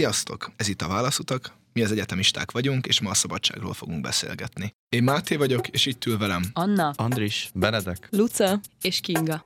Sziasztok! Ez itt a Válaszutak, mi az egyetemisták vagyunk, és ma a szabadságról fogunk beszélgetni. Én Máté vagyok, és itt ül velem Anna, Andris, Benedek, Luca és Kinga.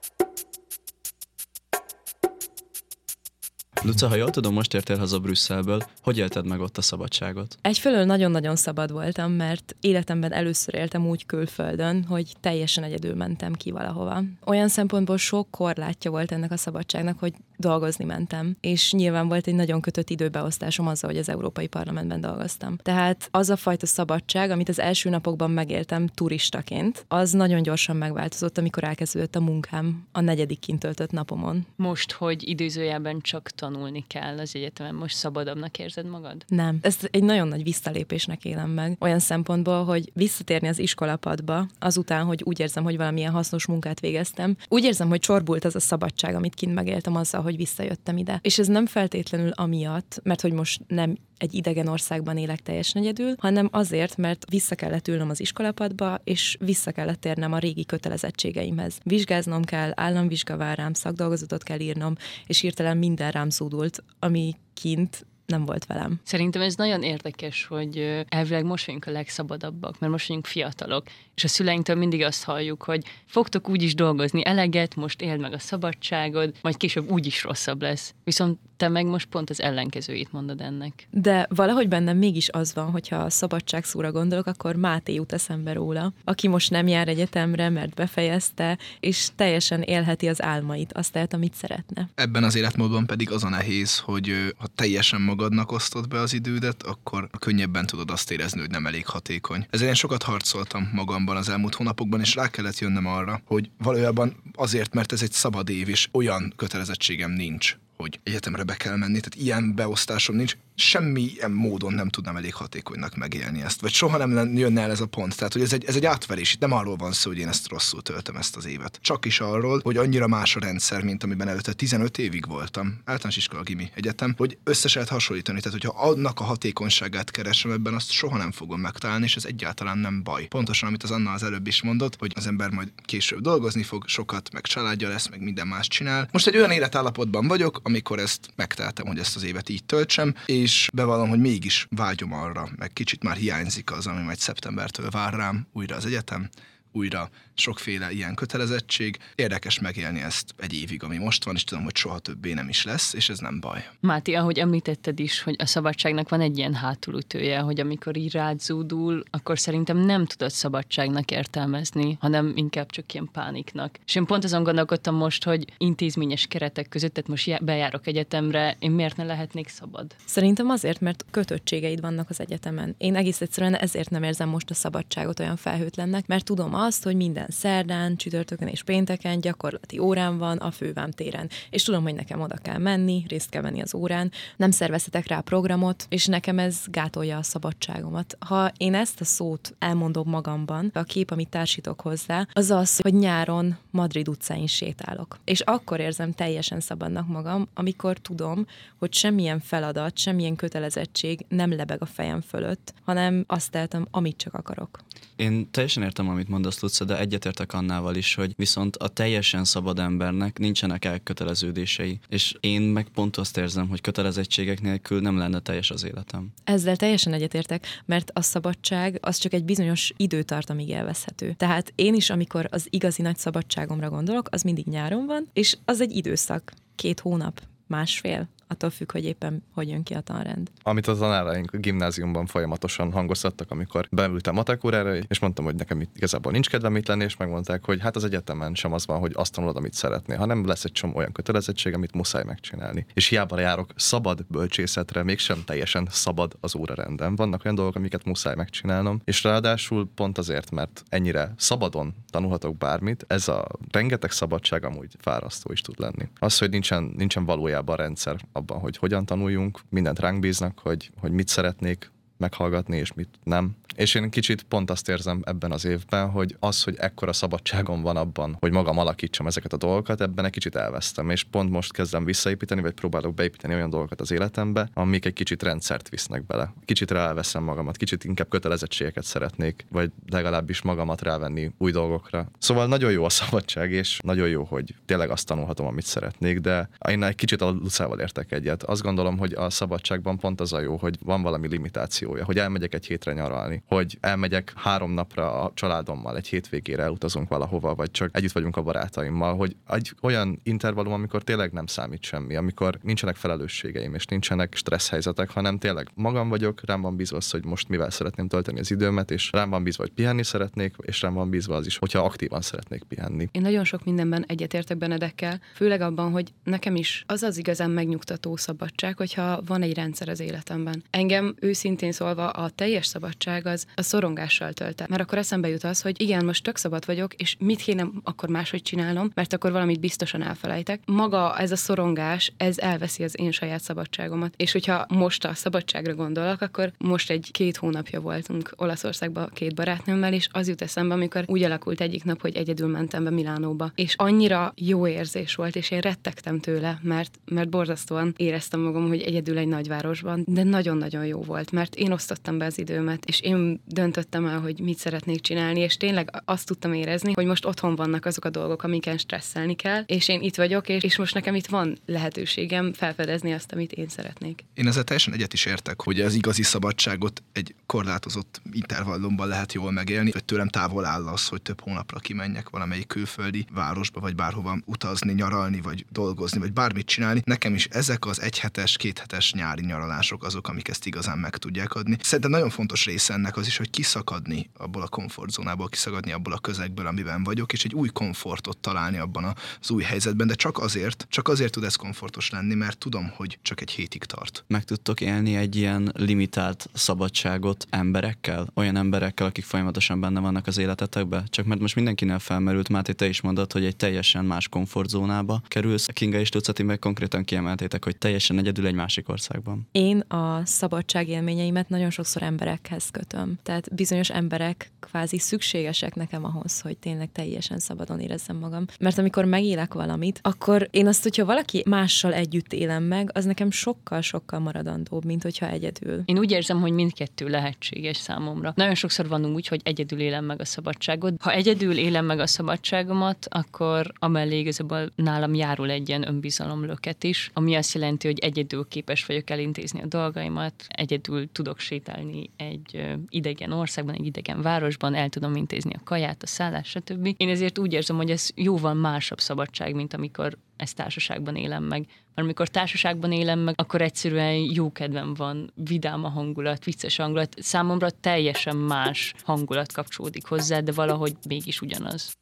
Luca, ha jól tudom, most értél haza Brüsszelből. Hogy élted meg ott a szabadságot? Egyfelől nagyon-nagyon szabad voltam, mert életemben először éltem úgy külföldön, hogy teljesen egyedül mentem ki valahova. Olyan szempontból sok korlátja volt ennek a szabadságnak, hogy dolgozni mentem, és nyilván volt egy nagyon kötött időbeosztásom azzal, hogy az Európai Parlamentben dolgoztam. Tehát az a fajta szabadság, amit az első napokban megéltem turistaként, az nagyon gyorsan megváltozott, amikor elkezdődött a munkám a negyedik kint töltött napomon. Most, hogy időzőjelben csak tanulni kell az egyetemen, most szabadabbnak érzed magad? Nem. Ezt egy nagyon nagy visszalépésnek élem meg. Olyan szempontból, hogy visszatérni az iskolapadba, azután, hogy úgy érzem, hogy valamilyen hasznos munkát végeztem, úgy érzem, hogy csorbult az a szabadság, amit kint megéltem azzal, hogy visszajöttem ide. És ez nem feltétlenül amiatt, mert hogy most nem egy idegen országban élek teljesen egyedül, hanem azért, mert vissza kellett ülnöm az iskolapadba, és vissza kellett térnem a régi kötelezettségeimhez. Vizsgáznom kell, államvizsga vár rám, szakdolgozatot kell írnom, és hirtelen minden rám zúdult, ami kint nem volt velem. Szerintem ez nagyon érdekes, hogy elvileg most vagyunk a legszabadabbak, mert most vagyunk fiatalok, és a szüleinktől mindig azt halljuk, hogy fogtok úgy is dolgozni eleget, most éld meg a szabadságod, majd később úgy is rosszabb lesz. Viszont te meg most pont az ellenkezőjét mondod ennek. De valahogy bennem mégis az van, hogyha a szabadság szóra gondolok, akkor Máté jut eszembe róla, aki most nem jár egyetemre, mert befejezte, és teljesen élheti az álmait, azt tehet, amit szeretne. Ebben az életmódban pedig az a nehéz, hogy ha teljesen magadnak osztod be az idődet, akkor könnyebben tudod azt érezni, hogy nem elég hatékony. Ezért én sokat harcoltam magamban az elmúlt hónapokban, és rá kellett jönnöm arra, hogy valójában azért, mert ez egy szabad év, és olyan kötelezettségem nincs, hogy egyetemre be kell menni, tehát ilyen beosztásom nincs, semmilyen módon nem tudnám elég hatékonynak megélni ezt, vagy soha nem jönne el ez a pont. Tehát, hogy ez egy átverés, itt nem arról van szó, hogy én ezt rosszul töltöm ezt az évet. Csak is arról, hogy annyira más a rendszer, mint amiben előtte 15 évig voltam, általános iskola, gimi, egyetem, hogy össze se lehet hasonlítani. Tehát, hogyha annak a hatékonyságát keresem ebben, azt soha nem fogom megtalálni, és ez egyáltalán nem baj. Pontosan, amit az Anna az előbb is mondott, hogy az ember majd később dolgozni fog, sokat, meg családja lesz, meg minden más csinál. Most egy olyan életállapotban vagyok, amikor ezt megtehetem, hogy ezt az évet így töltsem, és bevallom, hogy mégis vágyom arra, meg kicsit már hiányzik az, ami majd szeptembertől vár rám, újra az egyetem, újra sokféle ilyen kötelezettség. Érdekes megélni ezt egy évig, ami most van, és tudom, hogy soha többé nem is lesz, és ez nem baj. Máté, ahogy említetted is, hogy a szabadságnak van egy ilyen hátulütője, hogy amikor így rád zúdul, akkor szerintem nem tudod szabadságnak értelmezni, hanem inkább csak ilyen pániknak. És én pont azon gondolkodtam most, hogy intézményes keretek között, tehát most bejárok egyetemre, én miért ne lehetnék szabad? Szerintem azért, mert kötöttségeid vannak az egyetemen. Én egész egyszerűen ezért nem érzem most a szabadságot olyan felhőtlennek, mert tudom azt, hogy minden szerdán, csütörtökön és pénteken gyakorlati órán van a Fővám téren. És tudom, hogy nekem oda kell menni, részt kell venni az órán, nem szervezhetek rá programot, és nekem ez gátolja a szabadságomat. Ha én ezt a szót elmondom magamban, a kép, amit társítok hozzá, az az, hogy nyáron Madrid utcáin sétálok. És akkor érzem teljesen szabadnak magam, amikor tudom, hogy semmilyen feladat, semmilyen kötelezettség nem lebeg a fejem fölött, hanem azt tehetem, amit csak akarok. Én teljesen értem, amit mondasz, Luca, de egyetértek Annával is, hogy viszont a teljesen szabad embernek nincsenek elköteleződései, és én meg pont azt érzem, hogy kötelezettségek nélkül nem lenne teljes az életem. Ezzel teljesen egyetértek, mert a szabadság az csak egy bizonyos időtartamig élvezhető. Tehát én is, amikor az igazi nagy szabadságomra gondolok, az mindig nyáron van, és az egy időszak, 2 hónap, másfél. Attól függ, hogy éppen hogy jön ki a tanrend. Amit a tanáraink a gimnáziumban folyamatosan hangoztattak, amikor beültem matek órára, és mondtam, hogy nekem igazából nincs kedvem itt lenni, és megmondták, hogy hát az egyetemen sem az van, hogy azt tanulod, amit szeretnél, hanem lesz egy csomó olyan kötelezettség, amit muszáj megcsinálni. És hiába járok szabad bölcsészetre, mégsem teljesen szabad az órarendem. Vannak olyan dolgok, amiket muszáj megcsinálnom, és ráadásul pont azért, mert ennyire szabadon tanulhatok bármit, ez a rengeteg szabadság amúgy fárasztó is tud lenni. Az, hogy nincsen valójában rendszer abban, hogy hogyan tanuljunk, mindent ránk bíznak, hogy mit szeretnék, meghallgatni, és mit nem. És én kicsit pont azt érzem ebben az évben, hogy az, hogy ekkora szabadságom van abban, hogy magam alakítsam ezeket a dolgokat, ebben egy kicsit elvesztem, és pont most kezdem visszaépíteni, vagy próbálok beépíteni olyan dolgokat az életembe, amik egy kicsit rendszert visznek bele. Kicsit ráelveszem magamat, kicsit inkább kötelezettségeket szeretnék, vagy legalábbis magamat rávenni új dolgokra. Szóval nagyon jó a szabadság, és nagyon jó, hogy tényleg azt tanulhatom, amit szeretnék, de én egy kicsit a Lucával értek egyet. Azt gondolom, hogy a szabadságban pont az a jó, hogy van valami limitációja, hogy elmegyek egy hétre nyaralni, hogy elmegyek 3 napra a családommal, egy hétvégére elutazunk valahova, vagy csak együtt vagyunk a barátaimmal, hogy egy olyan intervallum, amikor tényleg nem számít semmi, amikor nincsenek felelősségeim, és nincsenek stressz helyzetek, hanem tényleg magam vagyok, rám van bízva az, hogy most mivel szeretném tölteni az időmet, és rám van bízva, hogy pihenni szeretnék, és rám van bízva az is, hogyha aktívan szeretnék pihenni. Én nagyon sok mindenben egyetértek Benedekkel, főleg abban, hogy nekem is az igazán megnyugtató szabadság, hogyha van egy rendszer az életemben. Engem őszintén szólva a teljes szabadság az a szorongással tölt el. Mert akkor eszembe jut az, hogy igen, most tök szabad vagyok, és mit kéne akkor máshogy csinálnom, mert akkor valamit biztosan elfelejtek. Maga ez a szorongás, ez elveszi az én saját szabadságomat. És hogyha most a szabadságra gondolok, akkor most 2 hónapja voltunk Olaszországban 2 barátnőmmel, és az jut eszembe, amikor úgy alakult egyik nap, hogy egyedül mentem be Milánóba. És annyira jó érzés volt, és én rettegtem tőle, mert borzasztóan éreztem magam, hogy egyedül egy nagyvárosban, de nagyon-nagyon jó volt, mert én osztottam be az időmet, és én döntöttem el, hogy mit szeretnék csinálni, és tényleg azt tudtam érezni, hogy most otthon vannak azok a dolgok, amiken stresszelni kell, és én itt vagyok, és most nekem itt van lehetőségem felfedezni azt, amit én szeretnék. Én ezzel teljesen egyet is értek, hogy az igazi szabadságot egy korlátozott intervallumban lehet jól megélni, hogy tőlem távol áll az, hogy több hónapra kimenjek valamelyik külföldi városba, vagy bárhova utazni, nyaralni, vagy dolgozni, vagy bármit csinálni. Nekem is ezek az 1 hetes, 2 hetes nyári nyaralások azok, amik ezt igazán meg tudják adni. Szerintem nagyon fontos része ennek az is, hogy kiszakadni abból a komfortzónából, kiszakadni abból a közegből, amiben vagyok, és egy új komfortot találni abban az új helyzetben, de csak azért tud ez komfortos lenni, mert tudom, hogy csak egy hétig tart. Meg tudtok élni egy ilyen limitált szabadságot emberekkel? Olyan emberekkel, akik folyamatosan benne vannak az életetekben? Csak mert most mindenkinél felmerült, Máté, te is mondod, hogy egy teljesen más komfortzónába kerülsz. Kinga és Lucati meg konkrétan kiemeltétek, hogy teljesen egyedül egy másik országban. Én a szabadság élményeimet nagyon sokszor emberekhez kötöm. Tehát bizonyos emberek kvázi szükségesek nekem ahhoz, hogy tényleg teljesen szabadon érezzem magam. Mert amikor megélek valamit, akkor én azt, hogyha valaki mással együtt élem meg, az nekem sokkal-sokkal maradandóbb, mint hogyha egyedül. Én úgy érzem, hogy mindkettő lehetséges számomra. Nagyon sokszor van úgy, hogy egyedül élem meg a szabadságot. Ha egyedül élem meg a szabadságomat, akkor amellé igazából nálam járul egy ilyen önbizalomlöket is, ami azt jelenti, hogy egyedül képes vagyok elintézni a dolgaimat, egyedül tudok sétálni egy idegen országban, egy idegen városban, el tudom intézni a kaját, a szállást, stb. Én ezért úgy érzem, hogy ez jóval másabb szabadság, mint amikor ezt társaságban élem meg. Mert amikor társaságban élem meg, akkor egyszerűen jó kedvem van, vidám a hangulat, vicces hangulat. Számomra teljesen más hangulat kapcsolódik hozzá, de valahogy mégis ugyanaz.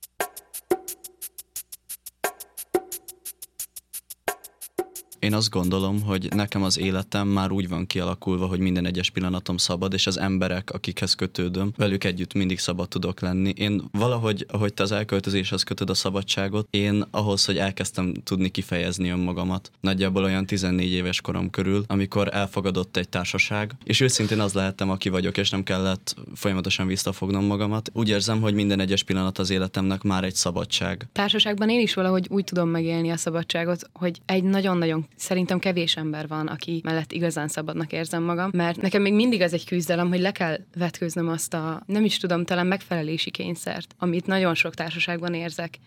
Én azt gondolom, hogy nekem az életem már úgy van kialakulva, hogy minden egyes pillanatom szabad, és az emberek, akikhez kötődöm, velük együtt mindig szabad tudok lenni. Én valahogy, ahogy te az elköltözéshez kötöd a szabadságot, én ahhoz, hogy elkezdtem tudni kifejezni önmagamat. Nagyjából olyan 14 éves korom körül, amikor elfogadott egy társaság, és őszintén az lehettem, aki vagyok, és nem kellett folyamatosan visszafognom magamat. Úgy érzem, hogy minden egyes pillanat az életemnek már egy szabadság. Társaságban én is valahogy úgy tudom megélni a szabadságot, hogy egy nagyon-nagyon szerintem kevés ember van, aki mellett igazán szabadnak érzem magam, mert nekem még mindig az egy küzdelem, hogy le kell vetkőznöm azt a, nem is tudom, talán megfelelési kényszert, amit nagyon sok társaságban érzek.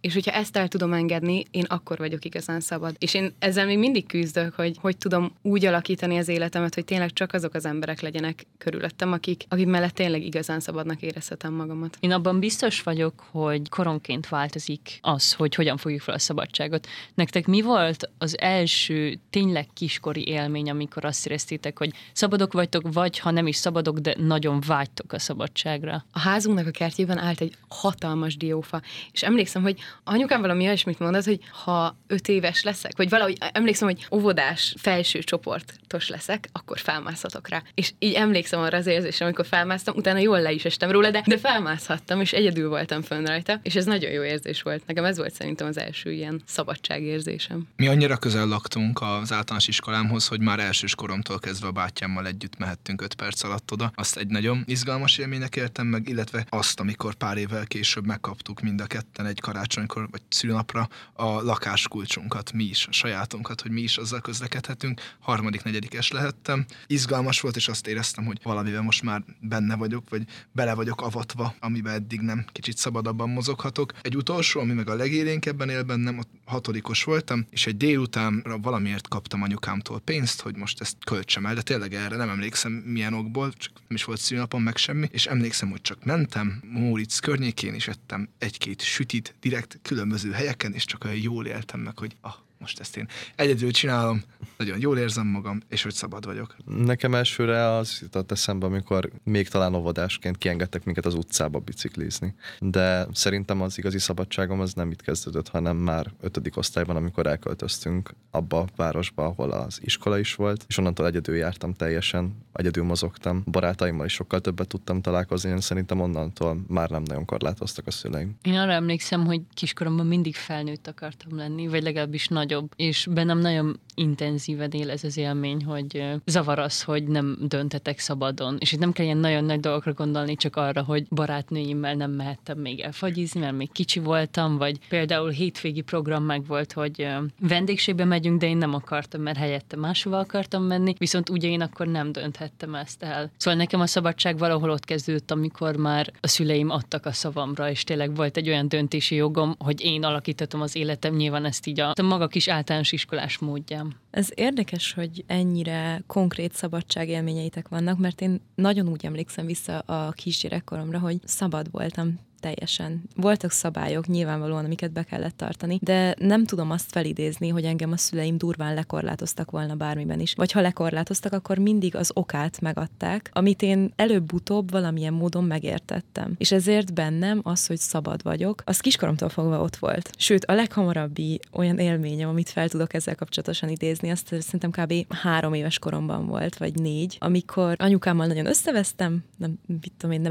És hogyha ezt el tudom engedni, én akkor vagyok igazán szabad. És én ezzel még mindig küzdök, hogy tudom úgy alakítani az életemet, hogy tényleg csak azok az emberek legyenek körülöttem, akik mellett tényleg igazán szabadnak érezhetem magamat. Én abban biztos vagyok, hogy koronként változik az, hogy hogyan fogjuk fel a szabadságot. Nektek mi volt az első tényleg kiskori élmény, amikor azt éreztétek, hogy szabadok vagytok, vagy ha nem is szabadok, de nagyon vágytok a szabadságra? A házunknak a kertjében állt egy hatalmas diófa, és emlékszem, emlékszem, hogy anyukám valami olyasmit mondott, hogy ha 5 éves leszek, vagy valahogy emlékszem, hogy óvodás felső csoportos leszek, akkor felmászhatok rá. És így emlékszem arra az érzésre, amikor felmásztam, utána jól le is estem róla, de felmászhattam, és egyedül voltam fönn rajta, és ez nagyon jó érzés volt. Nekem ez volt szerintem az első ilyen szabadságérzésem. Mi annyira közel laktunk az általános iskolámhoz, hogy már elsős koromtól kezdve a bátyámmal együtt mehettünk 5 perc alatt oda. Azt egy nagyon izgalmas élménynek éltem meg, illetve azt, amikor pár évvel később megkaptuk mind a ketten egy karácsonykor vagy szülinapra a lakáskulcsunkat, mi is, a sajátunkat, hogy mi is azzal közlekedhetünk. 3.-4. lehettem. Izgalmas volt, és azt éreztem, hogy valamivel most már benne vagyok, vagy bele vagyok avatva, amiben eddig nem, kicsit szabadabban mozoghatok. Egy utolsó, ami meg a legélénkebben él bennem, ott 6. voltam, és egy délutánra valamiért kaptam anyukámtól pénzt, hogy most ezt költsem el, de tényleg erre nem emlékszem milyen okból, csak nem is volt szülinapom, meg semmi, és emlékszem, hogy csak mentem, Móricz környékén is ettem 1-2 sütit, direkt különböző helyeken, és csak olyan jól éltem meg, hogy most ezt én egyedül csinálom, nagyon jól érzem magam, és hogy szabad vagyok. Nekem elsőre az jutott eszembe, amikor még talán óvodásként kiengedtek minket az utcába biciklizni. De szerintem az igazi szabadságom az nem itt kezdődött, hanem már 5. osztályban, amikor elköltöztünk abba a városba, ahol az iskola is volt, és onnantól egyedül jártam teljesen, egyedül mozogtam, barátaimmal is sokkal többet tudtam találkozni, én szerintem onnantól már nem nagyon korlátoztak a szüleim. Én arra emlékszem, hogy kiskoromban mindig felnőtt akartam lenni, vagy legalábbis nagy. És bennem nagyon intenzíven él ez az élmény, hogy zavar az, hogy nem döntetek szabadon. És itt nem kell ilyen nagyon nagy dolgokra gondolni, csak arra, hogy barátnőimmel nem mehettem még elfagyizni, mert még kicsi voltam, vagy például hétvégi program meg volt, hogy vendégségbe megyünk, de én nem akartam, mert helyette máshova akartam menni, viszont ugye én akkor nem dönthettem ezt el. Szóval nekem a szabadság valahol ott kezdődött, amikor már a szüleim adtak a szavamra, és tényleg volt egy olyan döntési jogom, hogy én alakítottam az életem, nyilván ezt így a maga kis általános iskolás módján. Ez érdekes, hogy ennyire konkrét szabadságélményeitek vannak, mert én nagyon úgy emlékszem vissza a kisgyerekkoromra, hogy szabad voltam teljesen. Voltak szabályok nyilvánvalóan, amiket be kellett tartani, de nem tudom azt felidézni, hogy engem a szüleim durván lekorlátoztak volna bármiben is. Vagy ha lekorlátoztak, akkor mindig az okát megadták, amit én előbb-utóbb valamilyen módon megértettem. És ezért bennem az, hogy szabad vagyok, az kiskoromtól fogva ott volt. Sőt, a leghamarabbi olyan élményem, amit fel tudok ezzel kapcsolatosan idézni, azt szerintem kb. 3 éves koromban volt, vagy 4, amikor anyukámmal nagyon összevesztem, nem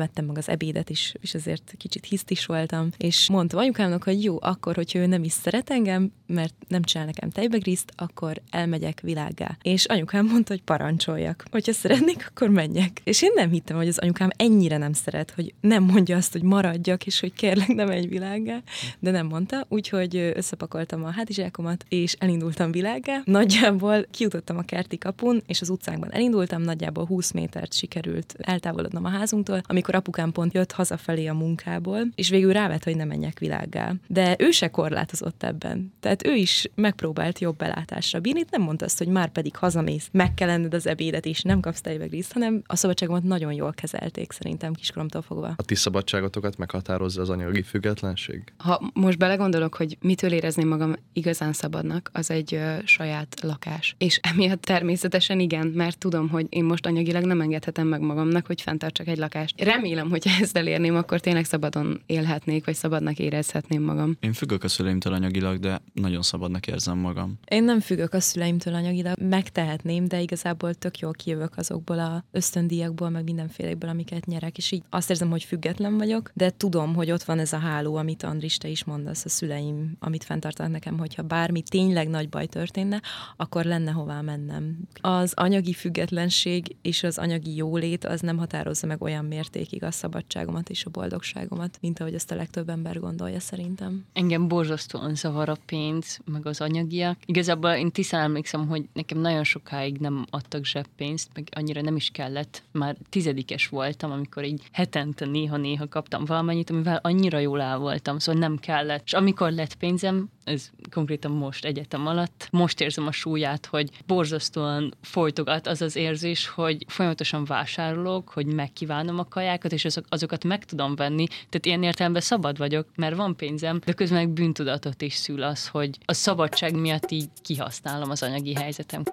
ettem meg az ebédet is, és ezért kicsit hisztis voltam, és mondtam anyukámnak, hogy jó, akkor, hogyha ő nem is szeret engem, mert nem csinál nekem tejbegrízt, akkor elmegyek világgá. És anyukám mondta, hogy parancsoljak. Hogyha szeretnék, akkor menjek. És én nem hittem, hogy az anyukám ennyire nem szeret, hogy nem mondja azt, hogy maradjak, és hogy kérlek, ne menj világgá, de nem mondta, úgyhogy összepakoltam a hátizsákomat, és elindultam világgá. Nagyjából kijutottam a kerti kapun, és az utcánkban elindultam, nagyjából 20 métert sikerült eltávolodnom a házunktól, amikor apukám pont jött hazafelé a munkából, és végül rávett, hogy ne menjek világgá. De ő se korlátozott ebben. Tehát ő is megpróbált jobb belátásra bírni, nem mondta azt, hogy már pedig hazamész, meg kell enned az ebédet is, nem kapsz tejbegrízt, hanem a szabadságomat nagyon jól kezelték szerintem kiskoromtól fogva. A ti szabadságotokat meghatározza az anyagi függetlenség? Ha most belegondolok, hogy mitől érezném magam igazán szabadnak, az egy saját lakás. És emiatt természetesen igen, mert tudom, hogy én most anyagilag nem engedhetem meg magamnak, hogy fenntartsak egy lakást. Remélem, hogy ezt elérném, akkor tényleg szabadon élhetnék, vagy szabadnak érezhetném magam. Én függök a szüleimtől anyagilag, de nagyon szabadnak érzem magam. Én nem függök a szüleimtől anyagilag, megtehetném, de igazából tök jól kijövök azokból az ösztöndíjakból, meg mindenfélekből, amiket nyerek, és így azt érzem, hogy független vagyok, de tudom, hogy ott van ez a háló, amit Andris, te is mondasz, a szüleim, amit fenntartanak nekem, hogyha bármi tényleg nagy baj történne, akkor lenne hová mennem. Az anyagi függetlenség és az anyagi jólét az nem határozza meg olyan mértékig a szabadságomat és a boldogságomat, mint ahogy ezt a legtöbb ember gondolja szerintem. Engem borzasztóan zavar a pénz, meg az anyagiak. Igazából én tisztán emlékszem, hogy nekem nagyon sokáig nem adtak zseppénzt, meg annyira nem is kellett. Már 10-es voltam, amikor így hetente néha-néha kaptam valamennyit, amivel annyira jól áll voltam, szóval nem kellett. És amikor lett pénzem, ez konkrétan most egyetem alatt, most érzem a súlyát, hogy borzasztóan folytogat az az érzés, hogy folyamatosan vásárolok, hogy megkívánom a kajákat, és azokat meg tudom venni. Tehát ilyen értelemben szabad vagyok, mert van pénzem, de közben meg bűntudatot is szül az, hogy a szabadság miatt így kihasználom az anyagi helyzetem.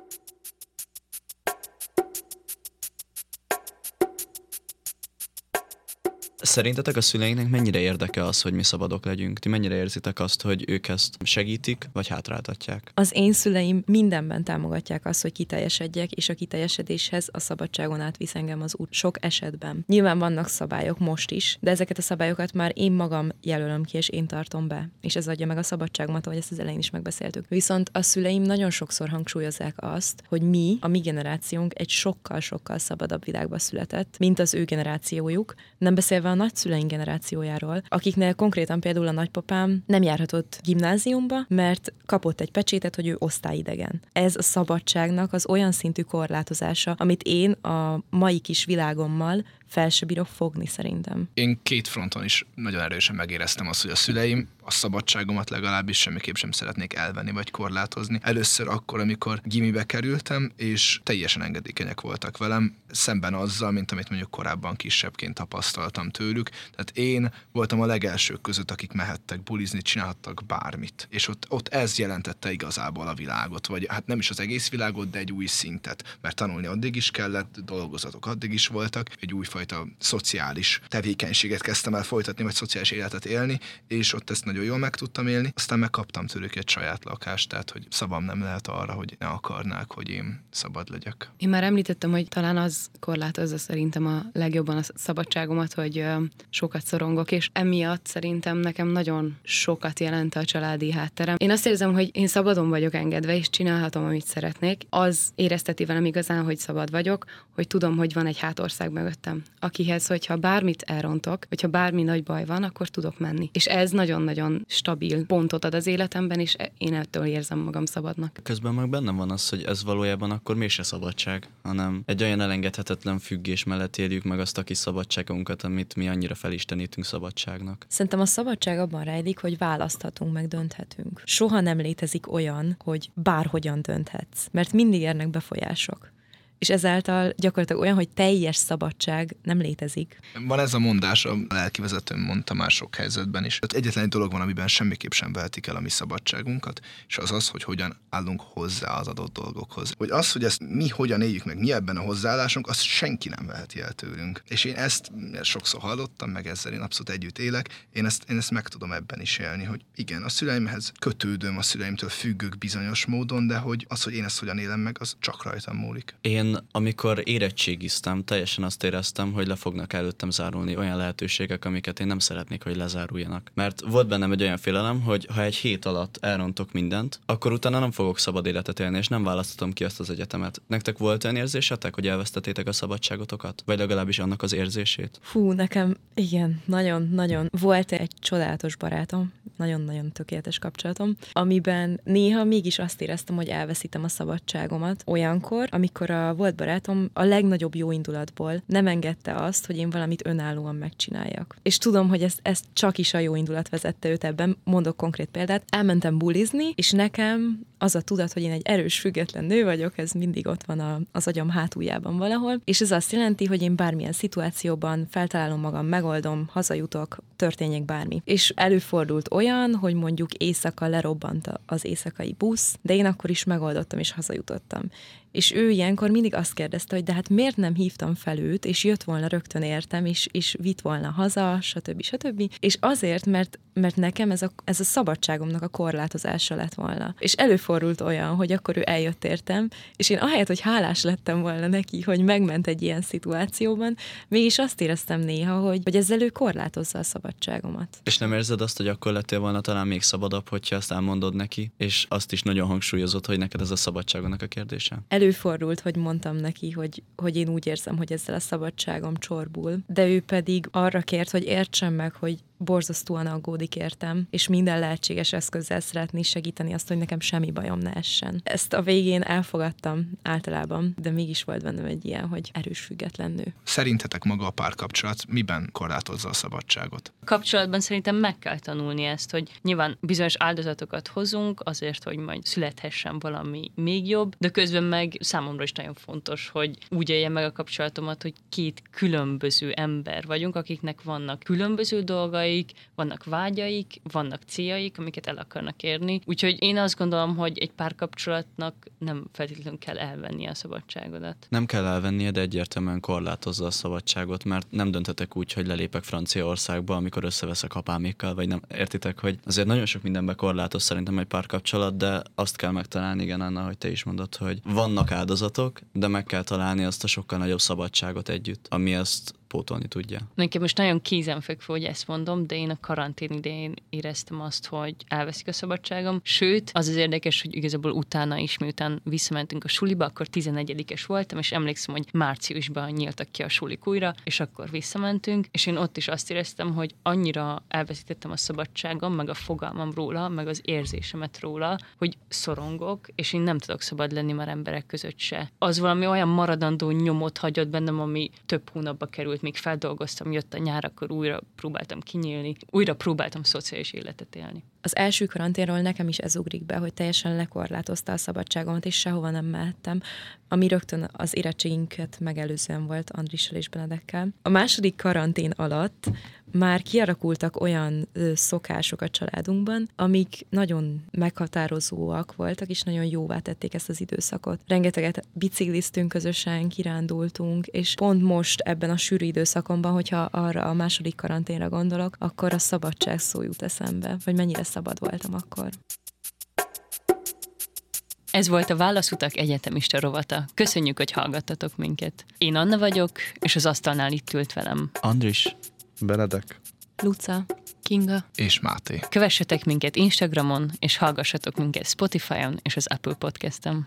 Szerintetek a szüleinknek mennyire érdeke az, hogy mi szabadok legyünk? Ti mennyire érzitek azt, hogy ők ezt segítik, vagy hátráltatják? Az én szüleim mindenben támogatják azt, hogy kiteljesedjek, és a kiteljesedéshez a szabadságon átvisz engem az út sok esetben. Nyilván vannak szabályok most is, de ezeket a szabályokat már én magam jelölöm ki, és én tartom be. És ez adja meg a szabadságomat, ahogy ezt az elején is megbeszéltük. Viszont a szüleim nagyon sokszor hangsúlyozzák azt, hogy mi, a mi generációnk egy sokkal-sokkal szabadabb világba született, mint az ő generációjuk, nem beszélve a nagyszüleink generációjáról, akiknél konkrétan például a nagypapám nem járhatott gimnáziumba, mert kapott egy pecsétet, hogy ő osztályidegen. Ez a szabadságnak az olyan szintű korlátozása, amit én a mai kis világommal fel se bírok fogni szerintem. Én két fronton is nagyon erősen megéreztem azt, hogy a szüleim a szabadságomat legalábbis semmiképp sem szeretnék elvenni vagy korlátozni. Először akkor, amikor gimibe kerültem, és teljesen engedékenyek voltak velem, szemben azzal, mint amit mondjuk korábban kisebbként tapasztaltam tőlük. Tehát én voltam a legelsők között, akik mehettek bulizni, csinálhattak bármit. És ott ez jelentette igazából a világot, vagy hát nem is az egész világot, de egy új szintet. Mert tanulni addig is kellett, dolgozatok addig is voltak, egy újfajta szociális tevékenységet kezdtem el folytatni, vagy szociális életet élni, és ott ezt nagyon jól meg tudtam élni. Aztán megkaptam tőlük egy saját lakást, tehát hogy szavam nem lehet arra, hogy ne akarnák, hogy én szabad legyek. Én már említettem, hogy talán az korlátozza szerintem a legjobban a szabadságomat, hogy sokat szorongok, és emiatt szerintem nekem nagyon sokat jelent a családi hátterem. Én azt érzem, hogy én szabadon vagyok engedve, és csinálhatom, amit szeretnék. Az érezteti velem igazán, hogy szabad vagyok, hogy tudom, hogy van egy hátország mögöttem, akihez, hogyha bármit elrontok, hogyha bármi nagy baj van, akkor tudok menni. És ez nagyon-nagyon stabil pontot ad az életemben, és én ettől érzem magam szabadnak. Közben meg bennem van az, hogy ez valójában akkor mégse szabadság, hanem egy olyan elengedhetetlen függés mellett éljük meg azt a kis szabadságunkat, amit mi annyira felistenítünk szabadságnak. Szerintem a szabadság abban rejlik, hogy választhatunk, meg dönthetünk. Soha nem létezik olyan, hogy bárhogyan dönthetsz, mert mindig érnek befolyások. És ezáltal gyakorlatilag olyan, hogy teljes szabadság nem létezik. Van ez a mondás, a lelkivezetőm mondta már sok helyzetben is. Egyetlen egy dolog van, amiben semmiképp sem vehetik el a mi szabadságunkat, és az az, hogy hogyan állunk hozzá az adott dolgokhoz. Hogy az, hogy ezt mi hogyan éljük meg, mi ebben a hozzáállásunk, azt senki nem veheti el tőlünk. És én ezt sokszor hallottam, meg ezzel én abszolút együtt élek, én ezt meg tudom ebben is élni, hogy igen, a szüleimhez kötődöm, a szüleimtől függök bizonyos módon, de hogy az, hogy én ezt hogyan élem meg, az csak rajtam múlik. Én, amikor érettségiztem, teljesen azt éreztem, hogy le fognak előttem zárulni olyan lehetőségek, amiket én nem szeretnék, hogy lezáruljanak. Mert volt bennem egy olyan félelem, hogy ha egy hét alatt elrontok mindent, akkor utána nem fogok szabad életet élni, és nem választhatom ki azt az egyetemet. Nektek volt olyan érzésetek, hogy elvesztettétek a szabadságotokat? Vagy legalábbis annak az érzését? Fú, nekem igen, nagyon-nagyon. Volt egy csodálatos barátom, nagyon-nagyon tökéletes kapcsolatom, amiben néha mégis azt éreztem, hogy elveszítem a szabadságomat olyankor, amikor a volt barátom a legnagyobb jó indulatból nem engedte azt, hogy én valamit önállóan megcsináljak. És tudom, hogy ez csak is a jó indulat vezette őt ebben, mondok konkrét példát. Elmentem bulizni, és nekem az a tudat, hogy én egy erős, független nő vagyok, ez mindig ott van az agyam hátuljában valahol, és ez azt jelenti, hogy én bármilyen szituációban feltalálom magam, megoldom, hazajutok, történjek bármi. És előfordult olyan, hogy mondjuk éjszaka lerobbant az éjszakai busz, de én akkor is megoldottam és hazajutottam. És ő ilyenkor mindig azt kérdezte, hogy de hát miért nem hívtam fel őt, és jött volna rögtön értem, és vitt volna haza, stb. És azért, mert nekem ez a szabadságomnak a korlátozása lett volna. És előfordult olyan, hogy akkor ő eljött értem, és én ahelyett, hogy hálás lettem volna neki, hogy megment egy ilyen szituációban, mégis azt éreztem néha, hogy ezzel ő korlátozza a szabadságomat. És nem érzed azt, hogy akkor lettél volna talán még szabadabb, hogyha ezt elmondod neki, és azt is nagyon hangsúlyozott, hogy neked ez a szabadságonak a kérdése? Előfordult, hogy mondtam neki, hogy én úgy érzem, hogy ezzel a szabadságom csorbul, de ő pedig arra kért, hogy értsem meg, hogy borzasztóan aggódik értem, és minden lehetséges eszközzel szeretné segíteni azt, hogy nekem semmi bajom ne essen. Ezt a végén elfogadtam általában, de mégis volt bennem egy ilyen, hogy erős független nő. Szerintetek maga a párkapcsolat miben korlátozza a szabadságot? Kapcsolatban szerintem meg kell tanulni ezt, hogy nyilván bizonyos áldozatokat hozunk azért, hogy majd születhessen valami még jobb, de közben meg számomra is nagyon fontos, hogy úgy éljem meg a kapcsolatomat, hogy két különböző ember vagyunk, akiknek vannak különböző dolgai, gondolataik, vannak vágyaik, vannak céljaik, amiket el akarnak érni. Úgyhogy én azt gondolom, hogy egy párkapcsolatnak nem feltétlenül kell elvenni a szabadságodat. Nem kell elvennie, de egyértelműen korlátozza a szabadságot, mert nem döntetek úgy, hogy lelépek Franciaországba, amikor összeveszek apámékkal, vagy nem. Értitek, hogy azért nagyon sok mindenbe korlátoz szerintem egy párkapcsolat, de azt kell megtalálni, igen, Anna, hogy te is mondod, hogy vannak áldozatok, de meg kell találni azt a sokkal nagyobb szabadságot együtt, ami ezt pótolni tudja. Nekem most nagyon kézenfekvő, hogy ezt mondom, de én a karantén idején éreztem azt, hogy elveszik a szabadságom. Sőt, az az érdekes, hogy igazából utána is, miután visszamentünk a suliba, akkor 11-es voltam, és emlékszem, hogy márciusban nyíltak ki a sulik újra, és akkor visszamentünk, és én ott is azt éreztem, hogy annyira elveszítettem a szabadságom, meg a fogalmam róla, meg az érzésemet róla, hogy szorongok, és én nem tudok szabad lenni már emberek között se. Az valami olyan maradandó nyomot hagyott bennem, ami több hónapba került, még feldolgoztam, jött a nyár, akkor újra próbáltam kinyílni, újra próbáltam szociális életet élni. Az első karanténról nekem is ez ugrik be, hogy teljesen lekorlátozta a szabadságomat, és sehova nem mehettem, ami rögtön az érettségünket megelőzően volt Andrissal és Benedekkel. A második karantén alatt már kialakultak olyan szokások a családunkban, amik nagyon meghatározóak voltak, és nagyon jóvá tették ezt az időszakot. Rengeteget bicikliztünk közösen, kirándultunk, és pont most ebben a sűrű időszakomban, hogyha arra a második karanténra gondolok, akkor a szabadság szó jut eszembe, vagy mennyire szabad voltam akkor. Ez volt a Válaszutak egyetemista rovata. Köszönjük, hogy hallgattatok minket. Én Anna vagyok, és az asztalnál itt ült velem Andris, Benedek, Luca, Kinga és Máté. Kövessetek minket Instagramon, és hallgassatok minket Spotify-on és az Apple Podcast-en.